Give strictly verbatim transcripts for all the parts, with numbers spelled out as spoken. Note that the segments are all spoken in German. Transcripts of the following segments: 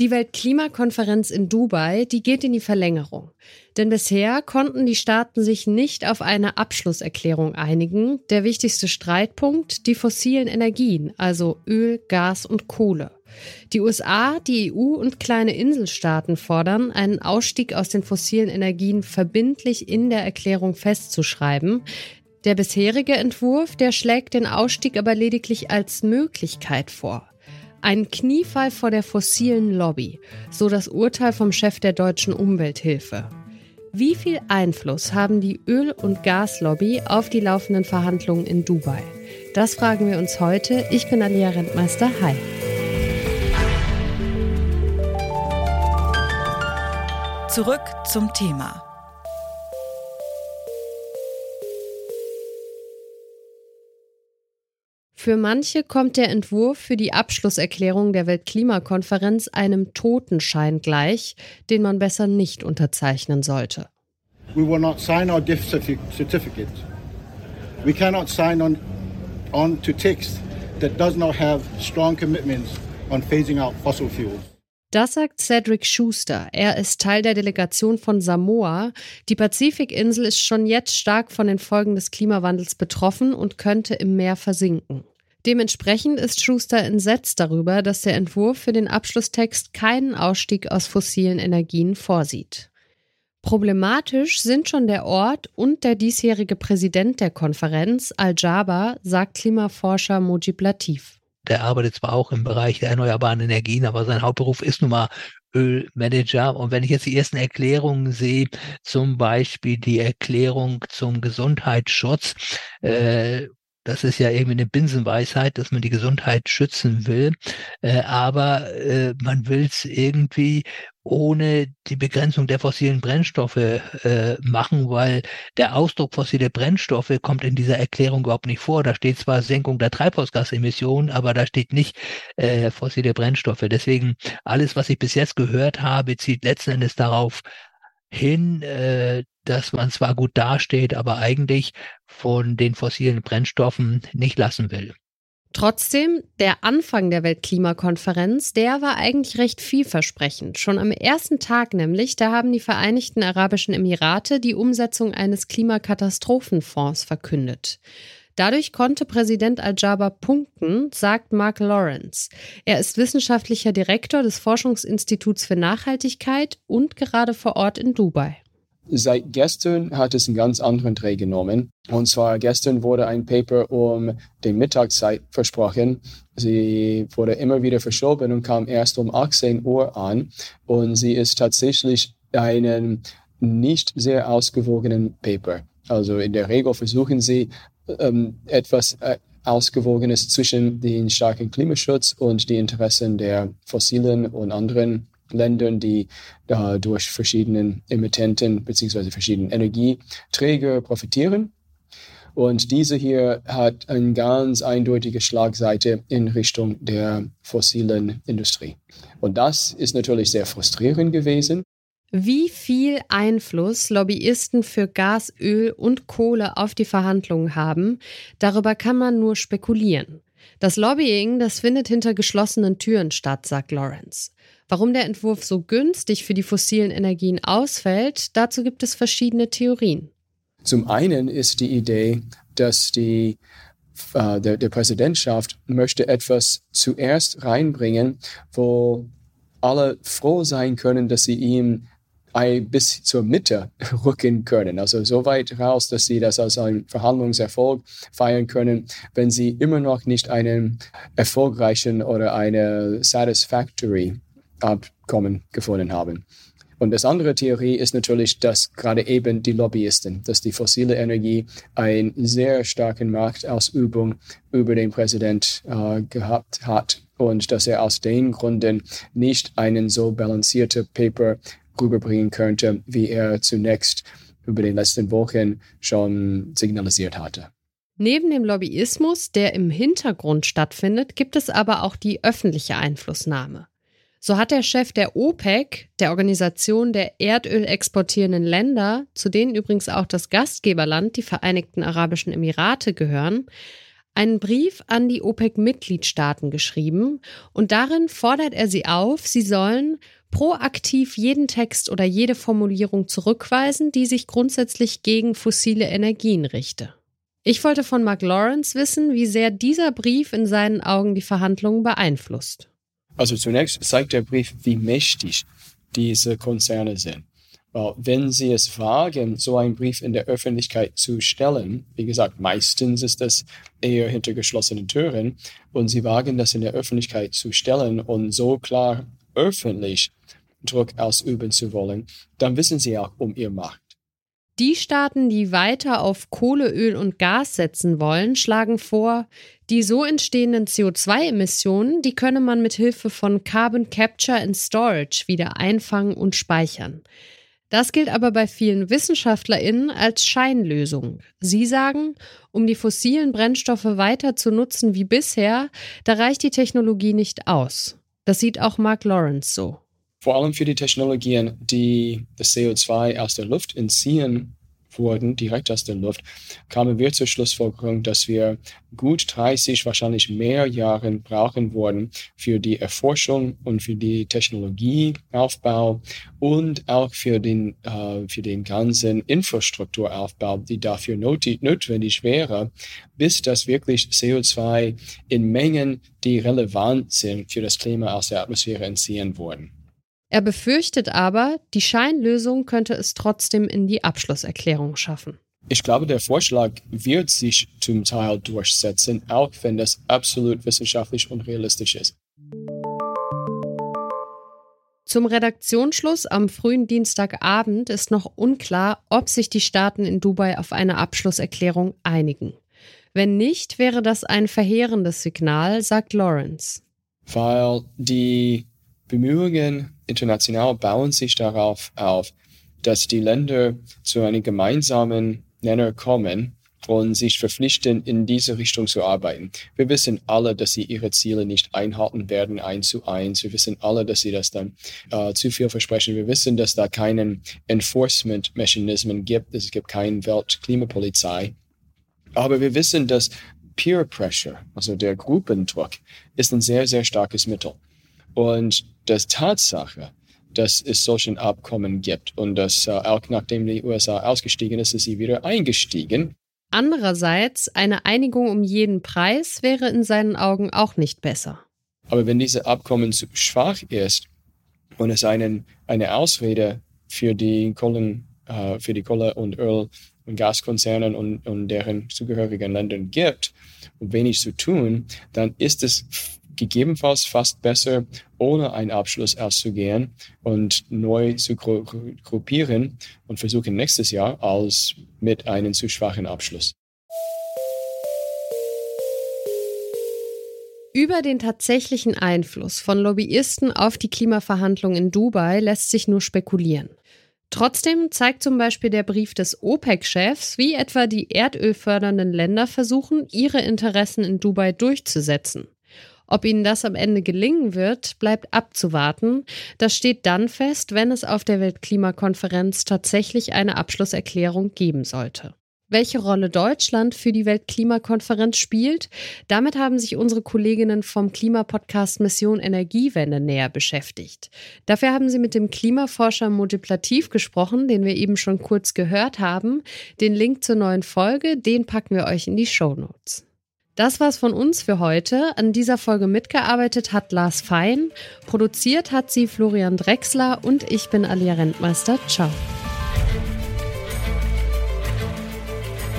Die Weltklimakonferenz in Dubai, die geht in die Verlängerung. Denn bisher konnten die Staaten sich nicht auf eine Abschlusserklärung einigen. Der wichtigste Streitpunkt, die fossilen Energien, also Öl, Gas und Kohle. Die U S A, die E U und kleine Inselstaaten fordern, einen Ausstieg aus den fossilen Energien verbindlich in der Erklärung festzuschreiben. Der bisherige Entwurf, der schlägt den Ausstieg aber lediglich als Möglichkeit vor. Ein Kniefall vor der fossilen Lobby, so das Urteil vom Chef der Deutschen Umwelthilfe. Wie viel Einfluss haben die Öl- und Gaslobby auf die laufenden Verhandlungen in Dubai? Das fragen wir uns heute. Ich bin Alia Rentmeister. Hi. Zurück zum Thema. Für manche kommt der Entwurf für die Abschlusserklärung der Weltklimakonferenz einem Totenschein gleich, den man besser nicht unterzeichnen sollte. We will not sign our death certificate. We cannot sign on, on to text that does not have strong commitments on phasing out fossil fuels. Das sagt Cedric Schuster. Er ist Teil der Delegation von Samoa. Die Pazifikinsel ist schon jetzt stark von den Folgen des Klimawandels betroffen und könnte im Meer versinken. Dementsprechend ist Schuster entsetzt darüber, dass der Entwurf für den Abschlusstext keinen Ausstieg aus fossilen Energien vorsieht. Problematisch sind schon der Ort und der diesjährige Präsident der Konferenz, Al-Jaber, sagt Klimaforscher Mojib Latif. Der arbeitet zwar auch im Bereich der erneuerbaren Energien, aber sein Hauptberuf ist nun mal Ölmanager. Und wenn ich jetzt die ersten Erklärungen sehe, zum Beispiel die Erklärung zum Gesundheitsschutz, äh, das ist ja irgendwie eine Binsenweisheit, dass man die Gesundheit schützen will, äh, aber äh, man will es irgendwie ohne die Begrenzung der fossilen Brennstoffe äh, machen, weil der Ausdruck fossile Brennstoffe kommt in dieser Erklärung überhaupt nicht vor. Da steht zwar Senkung der Treibhausgasemissionen, aber da steht nicht äh, fossile Brennstoffe. Deswegen alles, was ich bis jetzt gehört habe, zielt letzten Endes darauf hin, äh, dass man zwar gut dasteht, aber eigentlich von den fossilen Brennstoffen nicht lassen will. Trotzdem, der Anfang der Weltklimakonferenz, der war eigentlich recht vielversprechend. Schon am ersten Tag nämlich, da haben die Vereinigten Arabischen Emirate die Umsetzung eines Klimakatastrophenfonds verkündet. Dadurch konnte Präsident Al-Jaber punkten, sagt Mark Lawrence. Er ist wissenschaftlicher Direktor des Forschungsinstituts für Nachhaltigkeit und gerade vor Ort in Dubai. Seit gestern hat es einen ganz anderen Dreh genommen. Und zwar gestern wurde ein Paper um die Mittagszeit versprochen. Sie wurde immer wieder verschoben und kam erst um achtzehn Uhr an. Und sie ist tatsächlich einen nicht sehr ausgewogenen Paper. Also in der Regel versuchen sie ähm, etwas äh, Ausgewogenes zwischen den starken Klimaschutz und die Interessen der fossilen und anderen Ländern, die äh, durch verschiedenen Emittenten bzw. verschiedenen Energieträger profitieren. Und diese hier hat eine ganz eindeutige Schlagseite in Richtung der fossilen Industrie. Und das ist natürlich sehr frustrierend gewesen. Wie viel Einfluss Lobbyisten für Gas, Öl und Kohle auf die Verhandlungen haben, darüber kann man nur spekulieren. Das Lobbying, das findet hinter geschlossenen Türen statt, sagt Lawrence. Warum der Entwurf so günstig für die fossilen Energien ausfällt, dazu gibt es verschiedene Theorien. Zum einen ist die Idee, dass die äh, der, der Präsidentschaft möchte etwas zuerst reinbringen, wo alle froh sein können, dass sie ihm bis zur Mitte rücken können. Also so weit raus, dass sie das als einen Verhandlungserfolg feiern können, wenn sie immer noch nicht einen erfolgreichen oder eine satisfactory Abkommen gefunden haben. Und das andere Theorie ist natürlich, dass gerade eben die Lobbyisten, dass die fossile Energie einen sehr starken Marktausübung über den Präsident äh, gehabt hat und dass er aus den Gründen nicht einen so balancierten Paper rüberbringen könnte, wie er zunächst über die letzten Wochen schon signalisiert hatte. Neben dem Lobbyismus, der im Hintergrund stattfindet, gibt es aber auch die öffentliche Einflussnahme. So hat der Chef der OPEC, der Organisation der erdölexportierenden Länder, zu denen übrigens auch das Gastgeberland, die Vereinigten Arabischen Emirate, gehören, einen Brief an die OPEC-Mitgliedstaaten geschrieben und darin fordert er sie auf, sie sollen proaktiv jeden Text oder jede Formulierung zurückweisen, die sich grundsätzlich gegen fossile Energien richte. Ich wollte von Mark Lawrence wissen, wie sehr dieser Brief in seinen Augen die Verhandlungen beeinflusst. Also zunächst zeigt der Brief, wie mächtig diese Konzerne sind. Weil wenn sie es wagen, so einen Brief in der Öffentlichkeit zu stellen, wie gesagt, meistens ist das eher hinter geschlossenen Türen, und sie wagen das in der Öffentlichkeit zu stellen und so klar öffentlich Druck ausüben zu wollen, dann wissen sie auch um ihre Macht. Die Staaten, die weiter auf Kohle, Öl und Gas setzen wollen, schlagen vor, die so entstehenden C O zwei Emissionen, die könne man mit Hilfe von Carbon Capture and Storage wieder einfangen und speichern. Das gilt aber bei vielen WissenschaftlerInnen als Scheinlösung. Sie sagen, um die fossilen Brennstoffe weiter zu nutzen wie bisher, da reicht die Technologie nicht aus. Das sieht auch Mark Lawrence so. Vor allem für die Technologien, die das C O zwei aus der Luft entziehen wurden, direkt aus der Luft, kamen wir zur Schlussfolgerung, dass wir gut dreißig, wahrscheinlich mehr Jahre brauchen würden für die Erforschung und für die Technologieaufbau und auch für den, äh, für den ganzen Infrastrukturaufbau, die dafür not- notwendig wäre, bis das wirklich C O zwei in Mengen, die relevant sind, für das Klima aus der Atmosphäre entziehen wurden. Er befürchtet aber, die Scheinlösung könnte es trotzdem in die Abschlusserklärung schaffen. Ich glaube, der Vorschlag wird sich zum Teil durchsetzen, auch wenn das absolut wissenschaftlich und realistisch ist. Zum Redaktionsschluss am frühen Dienstagabend ist noch unklar, ob sich die Staaten in Dubai auf eine Abschlusserklärung einigen. Wenn nicht, wäre das ein verheerendes Signal, sagt Lawrence. Weil die Bemühungen international bauen sich darauf auf, dass die Länder zu einem gemeinsamen Nenner kommen und sich verpflichten, in diese Richtung zu arbeiten. Wir wissen alle, dass sie ihre Ziele nicht einhalten werden, eins zu eins. Wir wissen alle, dass sie das dann äh, zu viel versprechen. Wir wissen, dass da keinen Enforcement-Mechanismen gibt. Es gibt keine Weltklimapolizei. Aber wir wissen, dass Peer Pressure, also der Gruppendruck, ist ein sehr, sehr starkes Mittel. Und die Tatsache, dass es solchen Abkommen gibt und dass äh, auch nachdem die U S A ausgestiegen ist, ist sie wieder eingestiegen. Andererseits, eine Einigung um jeden Preis wäre in seinen Augen auch nicht besser. Aber wenn dieses Abkommen zu schwach ist und es einen, eine Ausrede für die Kohlen, äh, für die Kohle- und Öl- und Gaskonzernen und, und deren zugehörigen Ländern gibt und wenig zu tun, dann ist es gegebenenfalls fast besser, ohne einen Abschluss auszugehen und neu zu gru- gruppieren und versuchen nächstes Jahr als mit einem zu schwachen Abschluss. Über den tatsächlichen Einfluss von Lobbyisten auf die Klimaverhandlungen in Dubai lässt sich nur spekulieren. Trotzdem zeigt zum Beispiel der Brief des OPEC-Chefs, wie etwa die erdölfördernden Länder versuchen, ihre Interessen in Dubai durchzusetzen. Ob ihnen das am Ende gelingen wird, bleibt abzuwarten. Das steht dann fest, wenn es auf der Weltklimakonferenz tatsächlich eine Abschlusserklärung geben sollte. Welche Rolle Deutschland für die Weltklimakonferenz spielt, damit haben sich unsere Kolleginnen vom Klimapodcast Mission Energiewende näher beschäftigt. Dafür haben sie mit dem Klimaforscher Mojib Latif gesprochen, den wir eben schon kurz gehört haben. Den Link zur neuen Folge, den packen wir euch in die Shownotes. Das war's von uns für heute. An dieser Folge mitgearbeitet hat Lars Fein, produziert hat sie Florian Drexler und ich bin Alia Rentmeister. Ciao.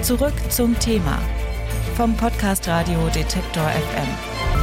Zurück zum Thema vom Podcast Radio Detektor F M.